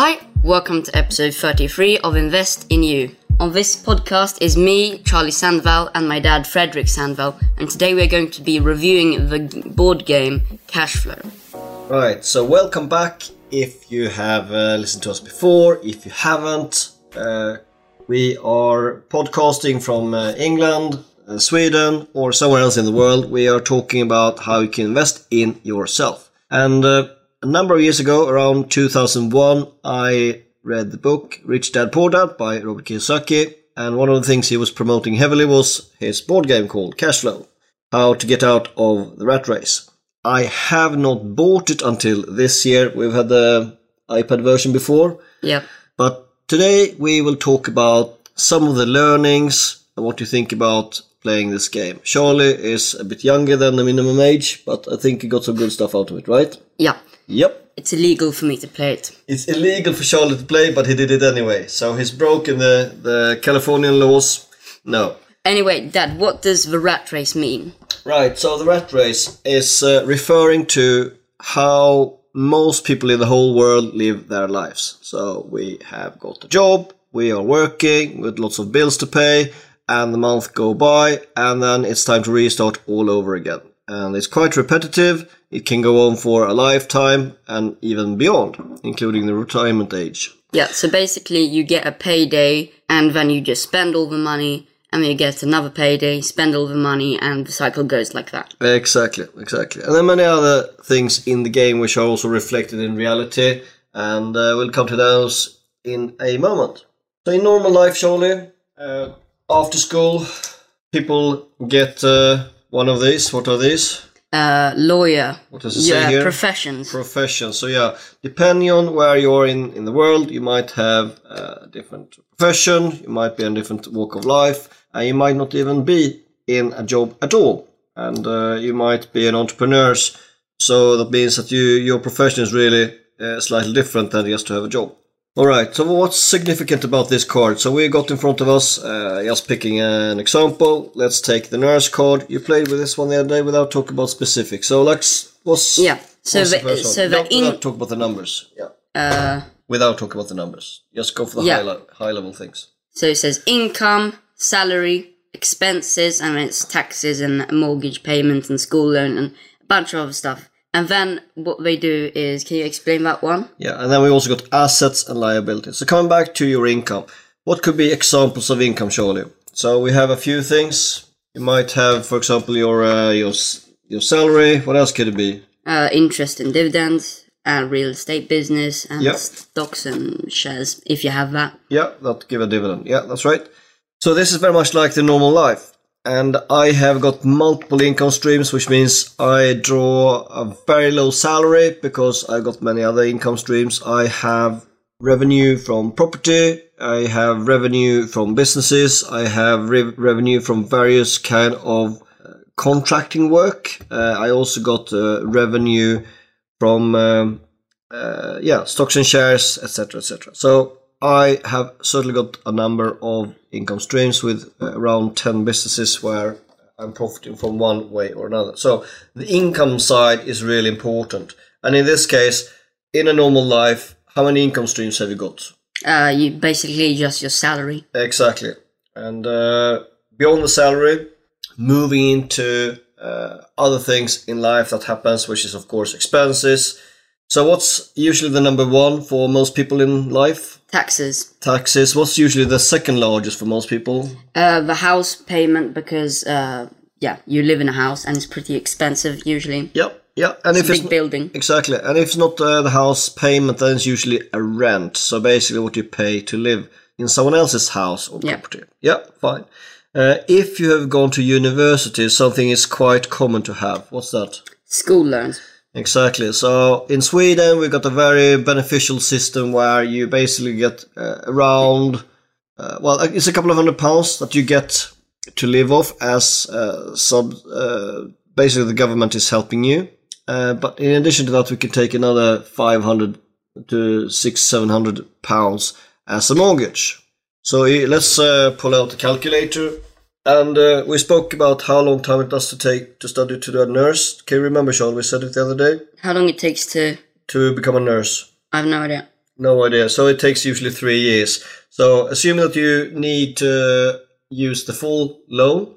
Hi, welcome to episode 33 of Invest in You. On this podcast is me, Charlie Sandvall, and my dad, Frederick Sandvall, and today we're going to be reviewing the board game Cashflow. Right, so welcome back if you have listened to us before. If you haven't, we are podcasting from England, Sweden, or somewhere else in the world. We are talking about how you can invest in yourself. And a number of years ago, around 2001, I read the book Rich Dad Poor Dad by Robert Kiyosaki, and one of the things he was promoting heavily was his board game called Cashflow, how to get out of the rat race. I have not bought it until this year. We've had the iPad version before. Yeah. But today we will talk about some of the learnings and what you think about playing this game. Charlie is a bit younger than the minimum age, but I think he got some good stuff out of it, right? Yeah. Yep. It's illegal for me to play it. It's illegal for Charlie to play, but he did it anyway. So he's broken the Californian laws. No. Anyway, Dad, what does the rat race mean? Right, so the rat race is referring to how most people in the whole world live their lives. So we have got a job, we are working with lots of bills to pay, and the month go by, and then it's time to restart all over again. And it's quite repetitive. It can go on for a lifetime and even beyond, including the retirement age. Yeah, so basically you get a payday and then you just spend all the money, and then you get another payday, spend all the money, and the cycle goes like that. Exactly. And there are many other things in the game which are also reflected in reality, and we'll come to those in a moment. So in normal life, surely, after school, people get one of these. What are these? Lawyer. What does it say here? Professions. So yeah, depending on where you're in the world, you might have a different profession, you might be in a different walk of life, and you might not even be in a job at all. And you might be an entrepreneur, so that means that your profession is really slightly different than just to have a job. Alright, so what's significant about this card? So we got in front of us, just picking an example, let's take the nurse card. You played with this one the other day without talking about specifics. So without talking about the numbers. Yeah. Without talking about the numbers. Just go for the high level things. So it says income, salary, expenses, and then it's taxes and mortgage payments and school loan and a bunch of other stuff. And then what they do is, can you explain that one? Yeah, and then we also got assets and liabilities. So coming back to your income, what could be examples of income, surely? So we have a few things. You might have, for example, your salary. What else could it be? Interest and dividends, and real estate business, and stocks and shares, if you have that. Yeah, that give a dividend. Yeah, that's right. So this is very much like the normal life. And I have got multiple income streams, which means I draw a very low salary because I've got many other income streams. I have revenue from property, I have revenue from businesses, I have revenue from various kind of contracting work. I also got revenue from stocks and shares, etc., etc. So I have certainly got a number of income streams with around 10 businesses where I'm profiting from one way or another. So the income side is really important. And in this case, in a normal life, how many income streams have you got? You basically just your salary. Exactly. And beyond the salary, moving into other things in life that happens, which is, of course, expenses. So what's usually the number one for most people in life? Taxes. What's usually the second largest for most people? The house payment, because you live in a house and it's pretty expensive usually. Yeah. And it's a big building. Exactly. And if it's not the house payment, then it's usually a rent. So basically what you pay to live in someone else's house or property. Yeah, fine. If you have gone to university, something is quite common to have. What's that? School loans. Exactly. So in Sweden, we got a very beneficial system where you basically get around, it's a couple of £100 that you get to live off as basically the government is helping you. But in addition to that, we can take another £500 to £700 as a mortgage. So let's pull out the calculator. And we spoke about how long time it does to take to study to be a nurse. Can you remember, Charles? We said it the other day. How long it takes to become a nurse? I have no idea. No idea. So it takes usually 3 years. So assuming that you need to use the full loan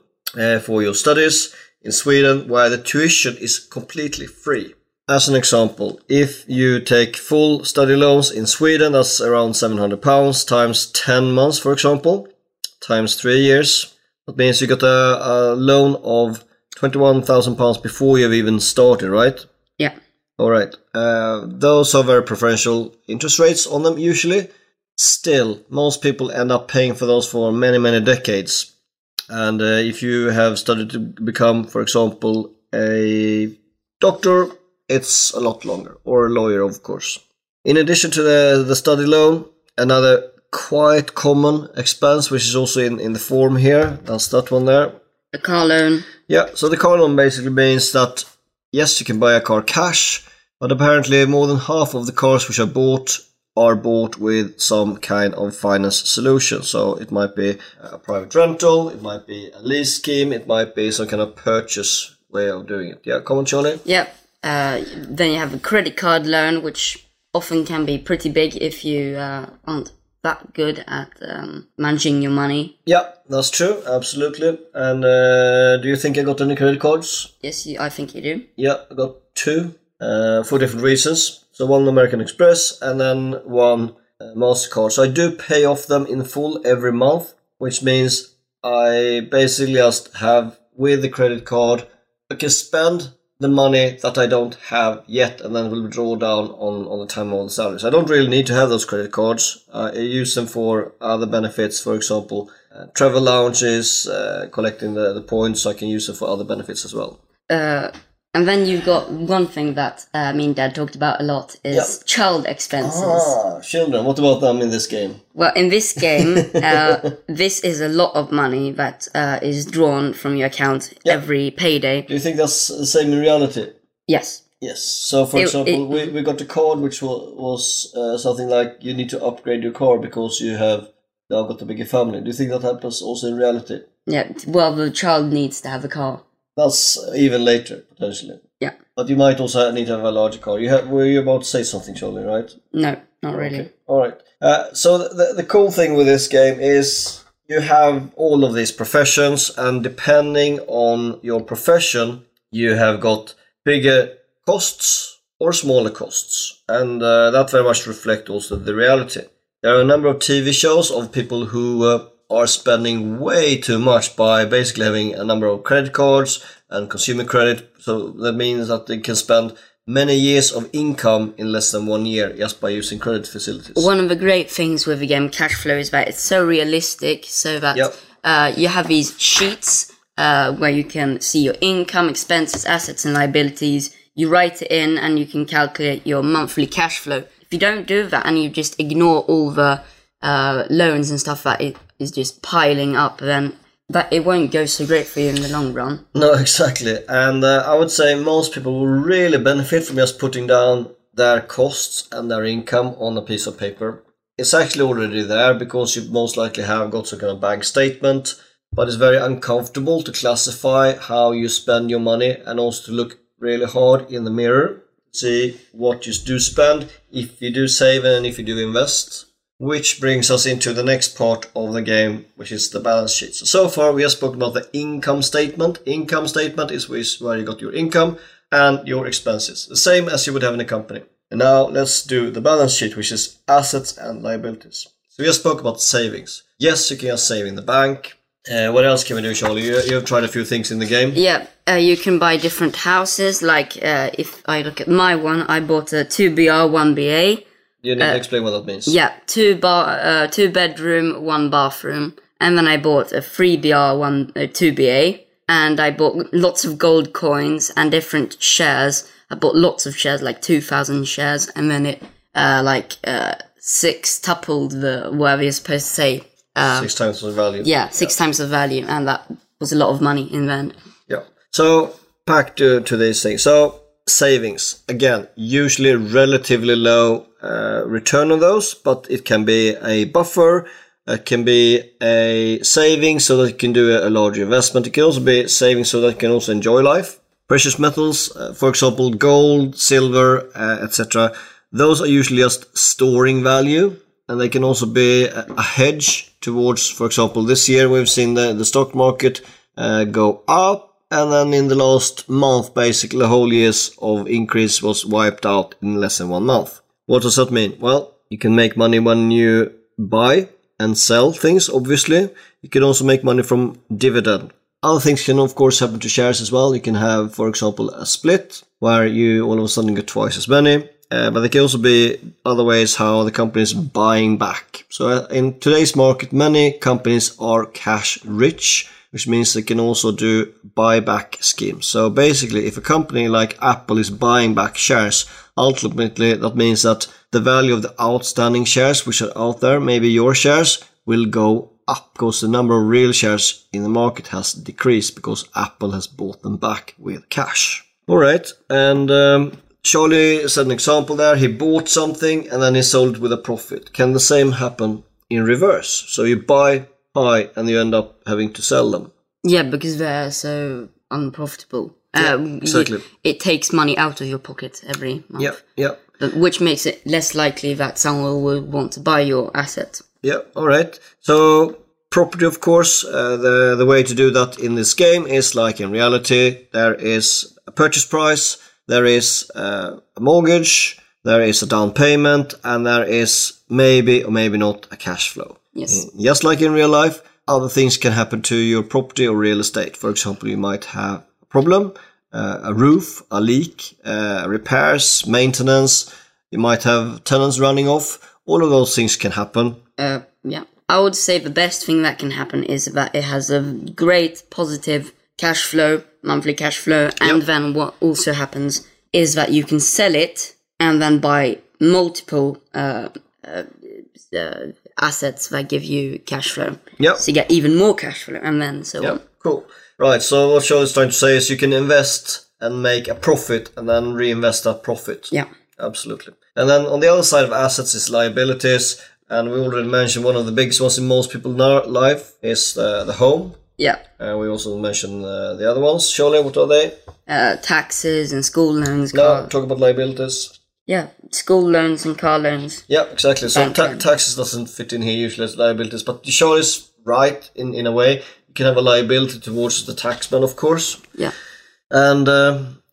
for your studies in Sweden, where the tuition is completely free. As an example, if you take full study loans in Sweden, that's around £700 times 10 months, for example, times 3 years. That means you got a loan of £21,000 before you've even started, right? Yeah. All right. Those are very preferential interest rates on them usually. Still, most people end up paying for those for many, many decades. And if you have studied to become, for example, a doctor, it's a lot longer, or a lawyer, of course. In addition to the study loan, another quite common expense, which is also in the form here, that's that one there. The car loan. Yeah, so the car loan basically means that, yes, you can buy a car cash, but apparently more than half of the cars which are bought with some kind of finance solution. So it might be a private rental, it might be a lease scheme, it might be some kind of purchase way of doing it. Yeah, come on, Charlie. Yeah. Then you have a credit card loan, which often can be pretty big if you aren't that good at managing your money. Yeah, that's true, absolutely. And do you think I got any credit cards? Yes, I think you do. Yeah, I got two for different reasons. So one American Express and then one MasterCard. So I do pay off them in full every month, which means I basically just have, with the credit card, I can spend the money that I don't have yet, and then will draw down on the time of the salary. So I don't really need to have those credit cards. I use them for other benefits, for example, travel lounges, collecting the points, so I can use them for other benefits as well. And then you've got one thing that me and Dad talked about a lot is child expenses. Ah, children. What about them in this game? Well, in this game, this is a lot of money that is drawn from your account every payday. Do you think that's the same in reality? Yes. Yes. So, for example, we got a card which was something like you need to upgrade your car because you have now got a bigger family. Do you think that happens also in reality? Yeah. Well, the child needs to have a car. That's even later, potentially. Yeah. But you might also need to have a larger car. Were you about to say something, Charlie, right? No, not really. Okay. All right. So the cool thing with this game is you have all of these professions, and depending on your profession, you have got bigger costs or smaller costs. And that very much reflects also the reality. There are a number of TV shows of people who are spending way too much by basically having a number of credit cards and consumer credit. So that means that they can spend many years of income in less than 1 year just by using credit facilities. One of the great things with the game Cashflow is that it's so realistic, so that you have these sheets where you can see your income, expenses, assets and liabilities. You write it in and you can calculate your monthly cash flow. If you don't do that and you just ignore all the loans and stuff that it is just piling up, then that it won't go so great for you in the long run. No, exactly. And I would say most people will really benefit from just putting down their costs and their income on a piece of paper. It's actually already there because you most likely have got some kind of bank statement, but it's very uncomfortable to classify how you spend your money and also to look really hard in the mirror, see what you do spend, if you do save and if you do invest. Which brings us into the next part of the game, which is the balance sheet. So far we have spoken about the income statement. Income statement is where you got your income and your expenses, the same as you would have in a company. And now let's do the balance sheet, which is assets and liabilities. So we have spoken about savings. Yes, you can save in the bank. What else can we do, Charlie? You've tried a few things in the game. Yeah, you can buy different houses. Like if I look at my one, I bought a 2BR, 1BA. You need to explain what that means. Yeah, two bedroom, one bathroom, and then I bought a 3BR, 2BA, and I bought lots of gold coins and different shares. I bought lots of shares, like 2,000 shares, and then it six-tupled the whatever you're supposed to say. Six times the value. Yeah, six times the value, and that was a lot of money in the end. Yeah. So back to these things. So. Savings, again, usually relatively low return on those, but it can be a buffer, it can be a savings so that you can do a larger investment, it can also be savings so that you can also enjoy life. Precious metals, for example, gold, silver, etc. Those are usually just storing value, and they can also be a hedge towards, for example, this year we've seen the stock market go up, and then in the last month, basically, the whole years of increase was wiped out in less than 1 month. What does that mean? Well, you can make money when you buy and sell things, obviously. You can also make money from dividend. Other things can, of course, happen to shares as well. You can have, for example, a split where you all of a sudden get twice as many. But there can also be other ways how the company is buying back. So in today's market, many companies are cash rich, which means they can also do buyback schemes. So basically, if a company like Apple is buying back shares, ultimately that means that the value of the outstanding shares which are out there, maybe your shares, will go up because the number of real shares in the market has decreased because Apple has bought them back with cash. All right, and Charlie said an example there. He bought something and then he sold it with a profit. Can the same happen in reverse? So you buy high and you end up having to sell them. Yeah, because they're so unprofitable. Yeah, exactly. It takes money out of your pocket every month. Yeah, yeah. Which makes it less likely that someone will want to buy your asset. Yeah, all right. So property, of course, the way to do that in this game is like in reality, there is a purchase price, there is a mortgage, there is a down payment, and there is maybe or maybe not a cash flow. Yes. Just like in real life, other things can happen to your property or real estate. For example, you might have a problem, a roof, a leak, repairs, maintenance. You might have tenants running off. All of those things can happen. Yeah. I would say the best thing that can happen is that it has a great positive cash flow, monthly cash flow. And yep. Then what also happens is that you can sell it and then buy multiple assets that give you cash flow. Yep. So you get even more cash flow and then so on. Cool. Right, so what Charlie's trying to say is you can invest and make a profit and then reinvest that profit. Yeah. Absolutely. And then on the other side of assets is liabilities. And we already mentioned one of the biggest ones in most people's life is the home. Yeah. We also mentioned the other ones. Charlie, what are they? Taxes and school loans. No, talk about liabilities. Yeah, school loans and car loans. Yeah, exactly. So taxes doesn't fit in here usually as liabilities, but Charlie's right in a way. You can have a liability towards the taxman, of course. Yeah. And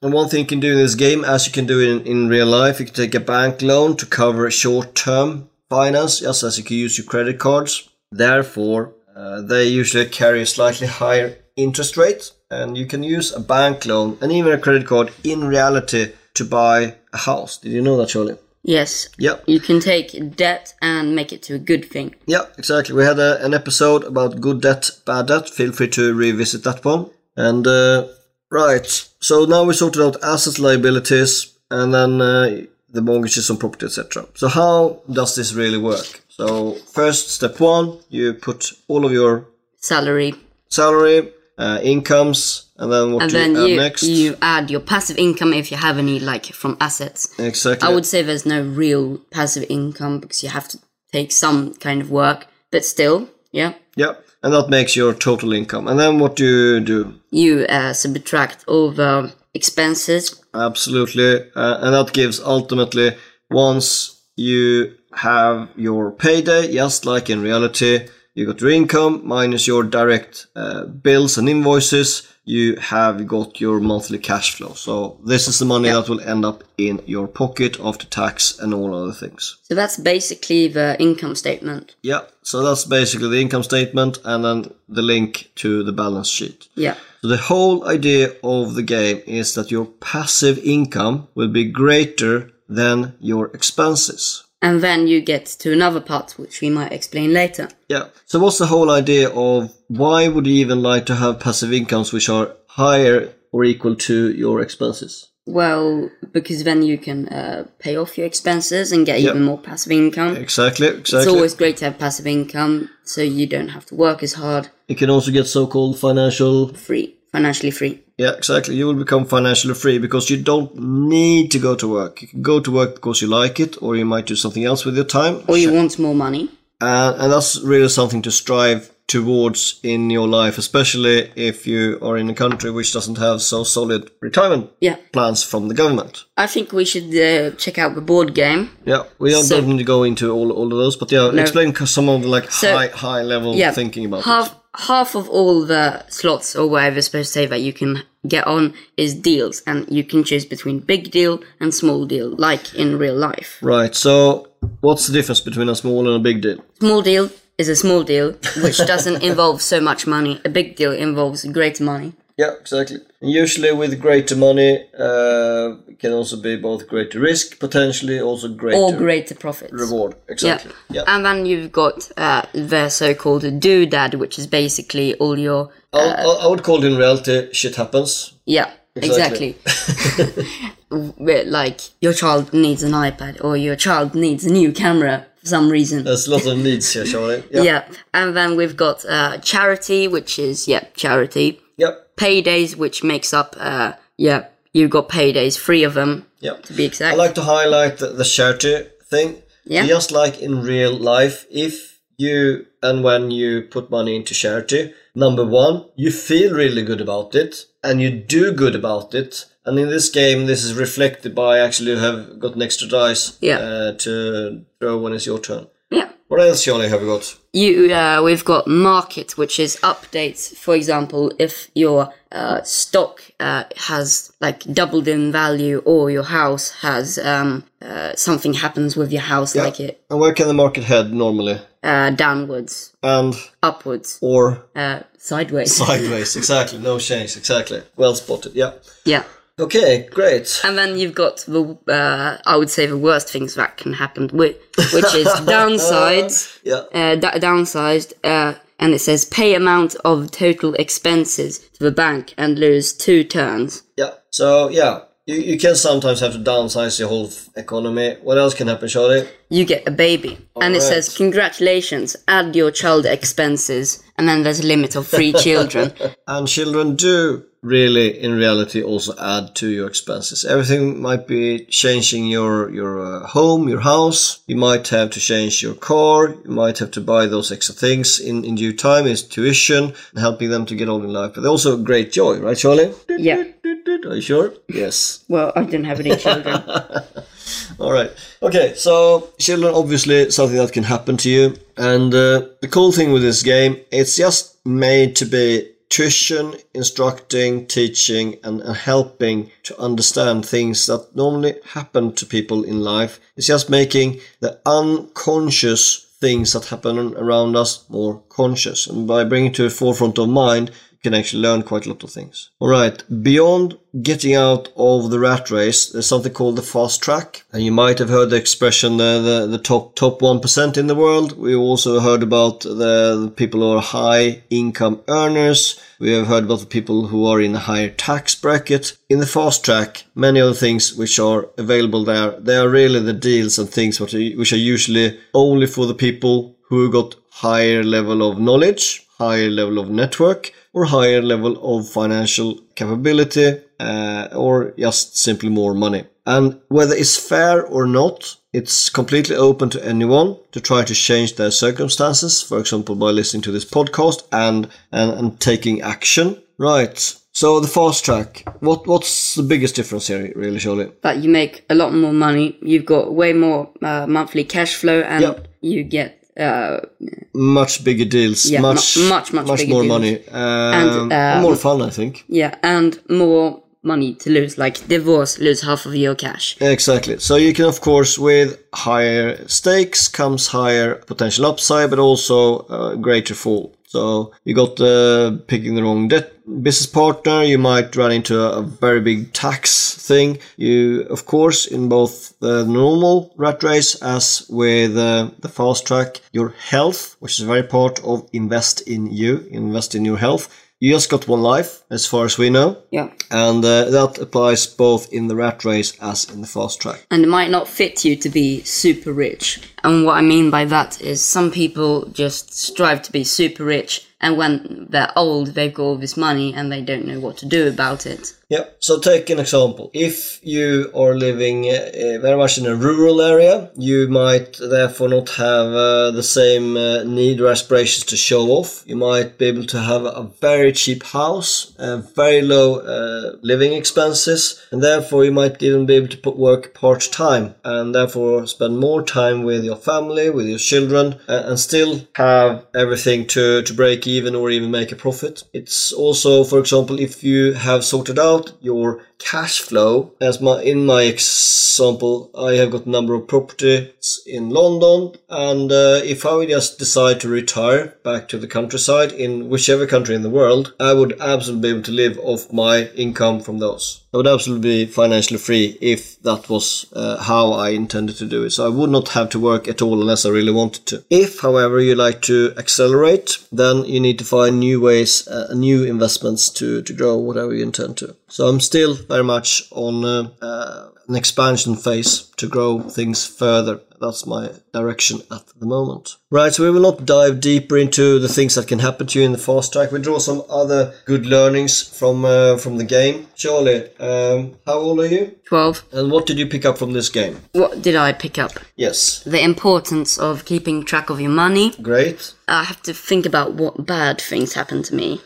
one thing you can do in this game, as you can do in real life, you can take a bank loan to cover short-term finance, just as you can use your credit cards. Therefore, they usually carry a slightly higher interest rate, and you can use a bank loan and even a credit card in reality to buy a house. Did you know that, Charlie? Yes. Yeah. You can take debt and make it to a good thing. Yeah, exactly. We had an episode about good debt, bad debt. Feel free to revisit that one. And right, so now we sorted out assets, liabilities, and then the mortgages on property, etc. So how does this really work? So first, step one, you put all of your salary, incomes. And then what do you add next? You add your passive income if you have any, like from assets. Exactly. I would say there's no real passive income because you have to take some kind of work, but still, yeah. Yeah, and that makes your total income. And then what do you do? You subtract all the expenses. Absolutely. And that gives ultimately, once you have your payday, just like in reality, you got your income minus your direct bills and invoices. You have got your monthly cash flow. So this is the money that will end up in your pocket after tax and all other things. So that's basically the income statement. Yeah. So that's basically the income statement and then the link to the balance sheet. Yeah. So the whole idea of the game is that your passive income will be greater than your expenses. And then you get to another part, which we might explain later. Yeah. So what's the whole idea of why would you even like to have passive incomes which are higher or equal to your expenses? Well, because then you can pay off your expenses and get even more passive income. Exactly. It's always great to have passive income, so you don't have to work as hard. You can also get so-called financially free. Yeah, exactly. You will become financially free because you don't need to go to work. You can go to work because you like it, or you might do something else with your time. Or you want more money. And that's really something to strive towards in your life, especially if you are in a country which doesn't have so solid retirement plans from the government. I think we should check out the board game. Yeah, we don't need to go into all of those, but explain some of the high level thinking about half of all the slots or whatever you're supposed to say that you can get on is deals, and you can choose between big deal and small deal, like in real life. Right, so what's the difference between a small and a big deal? Small deal is a small deal, which doesn't involve so much money. A big deal involves great money. Yeah, exactly. And usually with greater money, it can also be both greater risk, potentially also greater profits. Reward, exactly. Yeah. And then you've got the so-called doodad, which is basically all your... I would call it in reality, shit happens. Yeah, exactly. Like, your child needs an iPad, or your child needs a new camera. Some reason. There's lots of needs here, surely. Yeah. And then we've got charity, which is charity. Yep. Paydays, which makes up you got paydays, 3 of them. Yep. To be exact. I like to highlight the charity thing. Yeah. Just like in real life, if you and when you put money into charity, number 1, you feel really good about it and you do good about it. And in this game, this is reflected by actually you have got an extra dice to throw when it's your turn. Yeah. What else, Charlie, have we got? We've got market, which is updates. For example, if your stock has doubled in value, or your house has something happens with your house like it. And where can the market head normally? Downwards. And? Upwards. Or? Sideways. Sideways, exactly. No change, exactly. Well spotted, yeah. Yeah. Okay, great. And then you've got the, I would say the worst things that can happen, which is downsides, and it says pay amount of total expenses to the bank and lose 2 turns. Yeah, so you can sometimes have to downsize your whole economy. What else can happen, Charlie? You get a baby. It says, congratulations, add your child expenses, and then there's a limit of 3 children. And children do. Really, in reality, also add to your expenses. Everything might be changing your home, your house. You might have to change your car. You might have to buy those extra things in due time. It's tuition and helping them to get on in life. But also great joy, right, Charlie? Yeah. Are you sure? Yes. Well, I didn't have any children. All right. Okay, so children, obviously, something that can happen to you. And the cool thing with this game, it's just made to be tuition, instructing, teaching, and helping to understand things that normally happen to people in life. It's just making the unconscious things that happen around us more conscious. And by bringing it to the forefront of mind, you can actually learn quite a lot of things. All right, beyond getting out of the rat race, there's something called the fast track. And you might have heard the expression, the top 1% in the world. We also heard about the people who are high income earners. We have heard about the people who are in a higher tax bracket. In the fast track, many of the things which are available there, they are really the deals and things which are usually only for the people who got higher level of knowledge, higher level of network, or higher level of financial capability, or just simply more money. And whether it's fair or not, it's completely open to anyone to try to change their circumstances, for example, by listening to this podcast and taking action. Right. So the fast track, what's the biggest difference here, really, Charlie? That you make a lot more money, you've got way more monthly cash flow, and you get much bigger deals, much bigger more deals. Money, and more fun, I think. Yeah, and more money to lose, like divorce, lose half of your cash. Exactly. So you can, of course, with higher stakes comes higher potential upside, but also greater fall. So you got picking the wrong business partner, you might run into a very big tax thing. You, of course, in both the normal rat race as with the fast track, your health, which is very part of Invest in You, invest in your health. You just got one life, as far as we know. Yeah. And that applies both in the rat race as in the fast track. And it might not fit you to be super rich. And what I mean by that is some people just strive to be super rich And when they're old, they've got all this money and they don't know what to do about it. Yeah. So take an example. If you are living very much in a rural area, you might therefore not have the same need or aspirations to show off. You might be able to have a very cheap house, very low living expenses, and therefore you might even be able to work part-time and therefore spend more time with your family, with your children, and still have everything to break even or even make a profit. It's also, for example, if you have sorted out your cash flow, as in my example, I have got a number of properties in London, and if I would just decide to retire back to the countryside in whichever country in the world, I would absolutely be able to live off my income from those. I would absolutely be financially free if that was how I intended to do it. So I would not have to work at all unless I really wanted to. If, however, you like to accelerate, then you need to find new ways, new investments to grow whatever you intend to. So I'm still very much on an expansion phase to grow things further. That's my direction at the moment. Right, so we will not dive deeper into the things that can happen to you in the fast track. We draw some other good learnings from the game. Charlie, how old are you? 12. And what did you pick up from this game? What did I pick up? Yes. The importance of keeping track of your money. Great. I have to think about what bad things happened to me.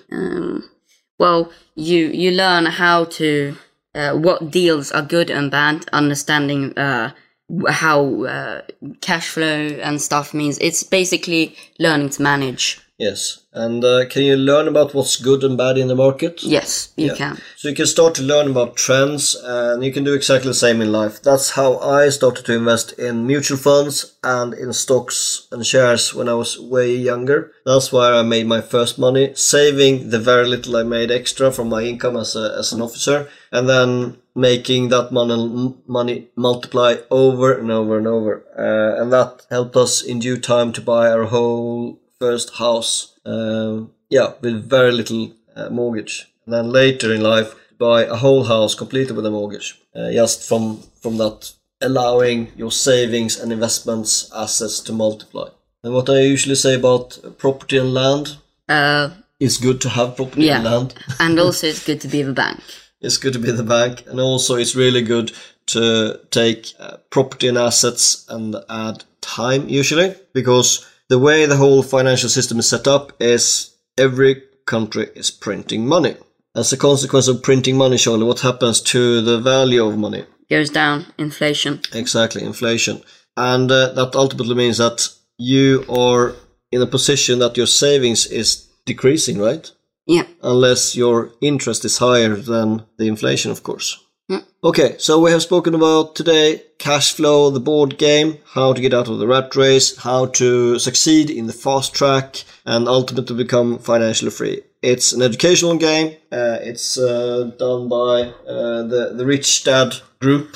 Well, you learn how to... what deals are good and bad, understanding... how cash flow and stuff means. It's basically learning to manage. Yes. And can you learn about what's good and bad in the market? Yes, you can. So you can start to learn about trends, and you can do exactly the same in life. That's how I started to invest in mutual funds and in stocks and shares when I was way younger. That's where I made my first money, saving the very little I made extra from my income as an officer, and then making that money multiply over and over and over. And that helped us in due time to buy our whole first house. With very little mortgage. And then later in life, buy a whole house completed with a mortgage. Just from that, allowing your savings and investments assets to multiply. And what I usually say about property and land, it's good to have property and land. And also it's good to be the bank. It's good to be the bank. And also it's really good to take property and assets and add time usually, because... the way the whole financial system is set up is every country is printing money. As a consequence of printing money, Charlie, what happens to the value of money? Goes down. Inflation. Exactly, inflation. And that ultimately means that you are in a position that your savings is decreasing, right? Yeah. Unless your interest is higher than the inflation, of course. Okay, so we have spoken about today cash flow, the board game, how to get out of the rat race, how to succeed in the fast track, and ultimately become financially free. It's an educational game. It's done by the Rich Dad group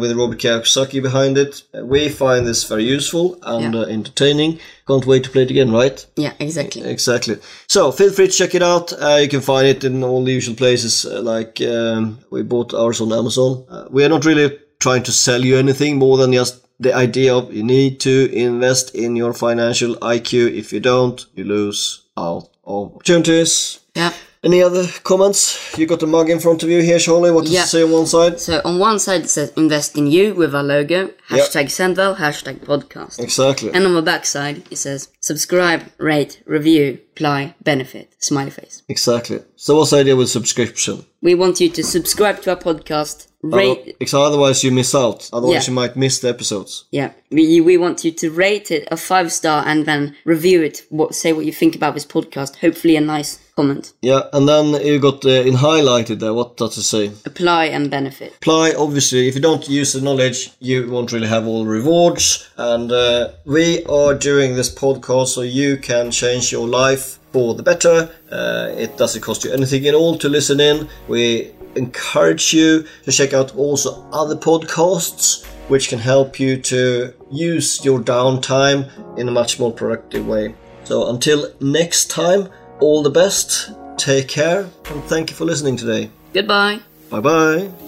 with Robert Kiyosaki behind it. We find this very useful and entertaining. Can't wait to play it again, right? Yeah, exactly. Exactly. So feel free to check it out. You can find it in all the usual places. We bought ours on Amazon. We are not really trying to sell you anything more than just the idea of you need to invest in your financial IQ. If you don't, you lose out of opportunities. Yeah. Any other comments? You got a mug in front of you here, Charlie. What does it say on one side? So on one side it says Invest in You with our logo, hashtag Sandvall, hashtag podcast. Exactly. And on the back side it says subscribe, rate, review, apply, benefit, smiley face. Exactly. So what's the idea with subscription? We want you to subscribe to our podcast. Rate. Because otherwise you miss out. Otherwise you might miss the episodes. Yeah. We want you to rate it a 5-star and then review it. Say what you think about this podcast. Hopefully a nice comment. Yeah. And then you got in highlighted there. What does it say? Apply and benefit. Apply, obviously. If you don't use the knowledge, you won't really have all the rewards. And we are doing this podcast so you can change your life for the better. It doesn't cost you anything at all to listen in. We encourage you to check out also other podcasts which can help you to use your downtime in a much more productive way. So until next time, all the best, take care, and thank you for listening today. Goodbye. Bye-bye.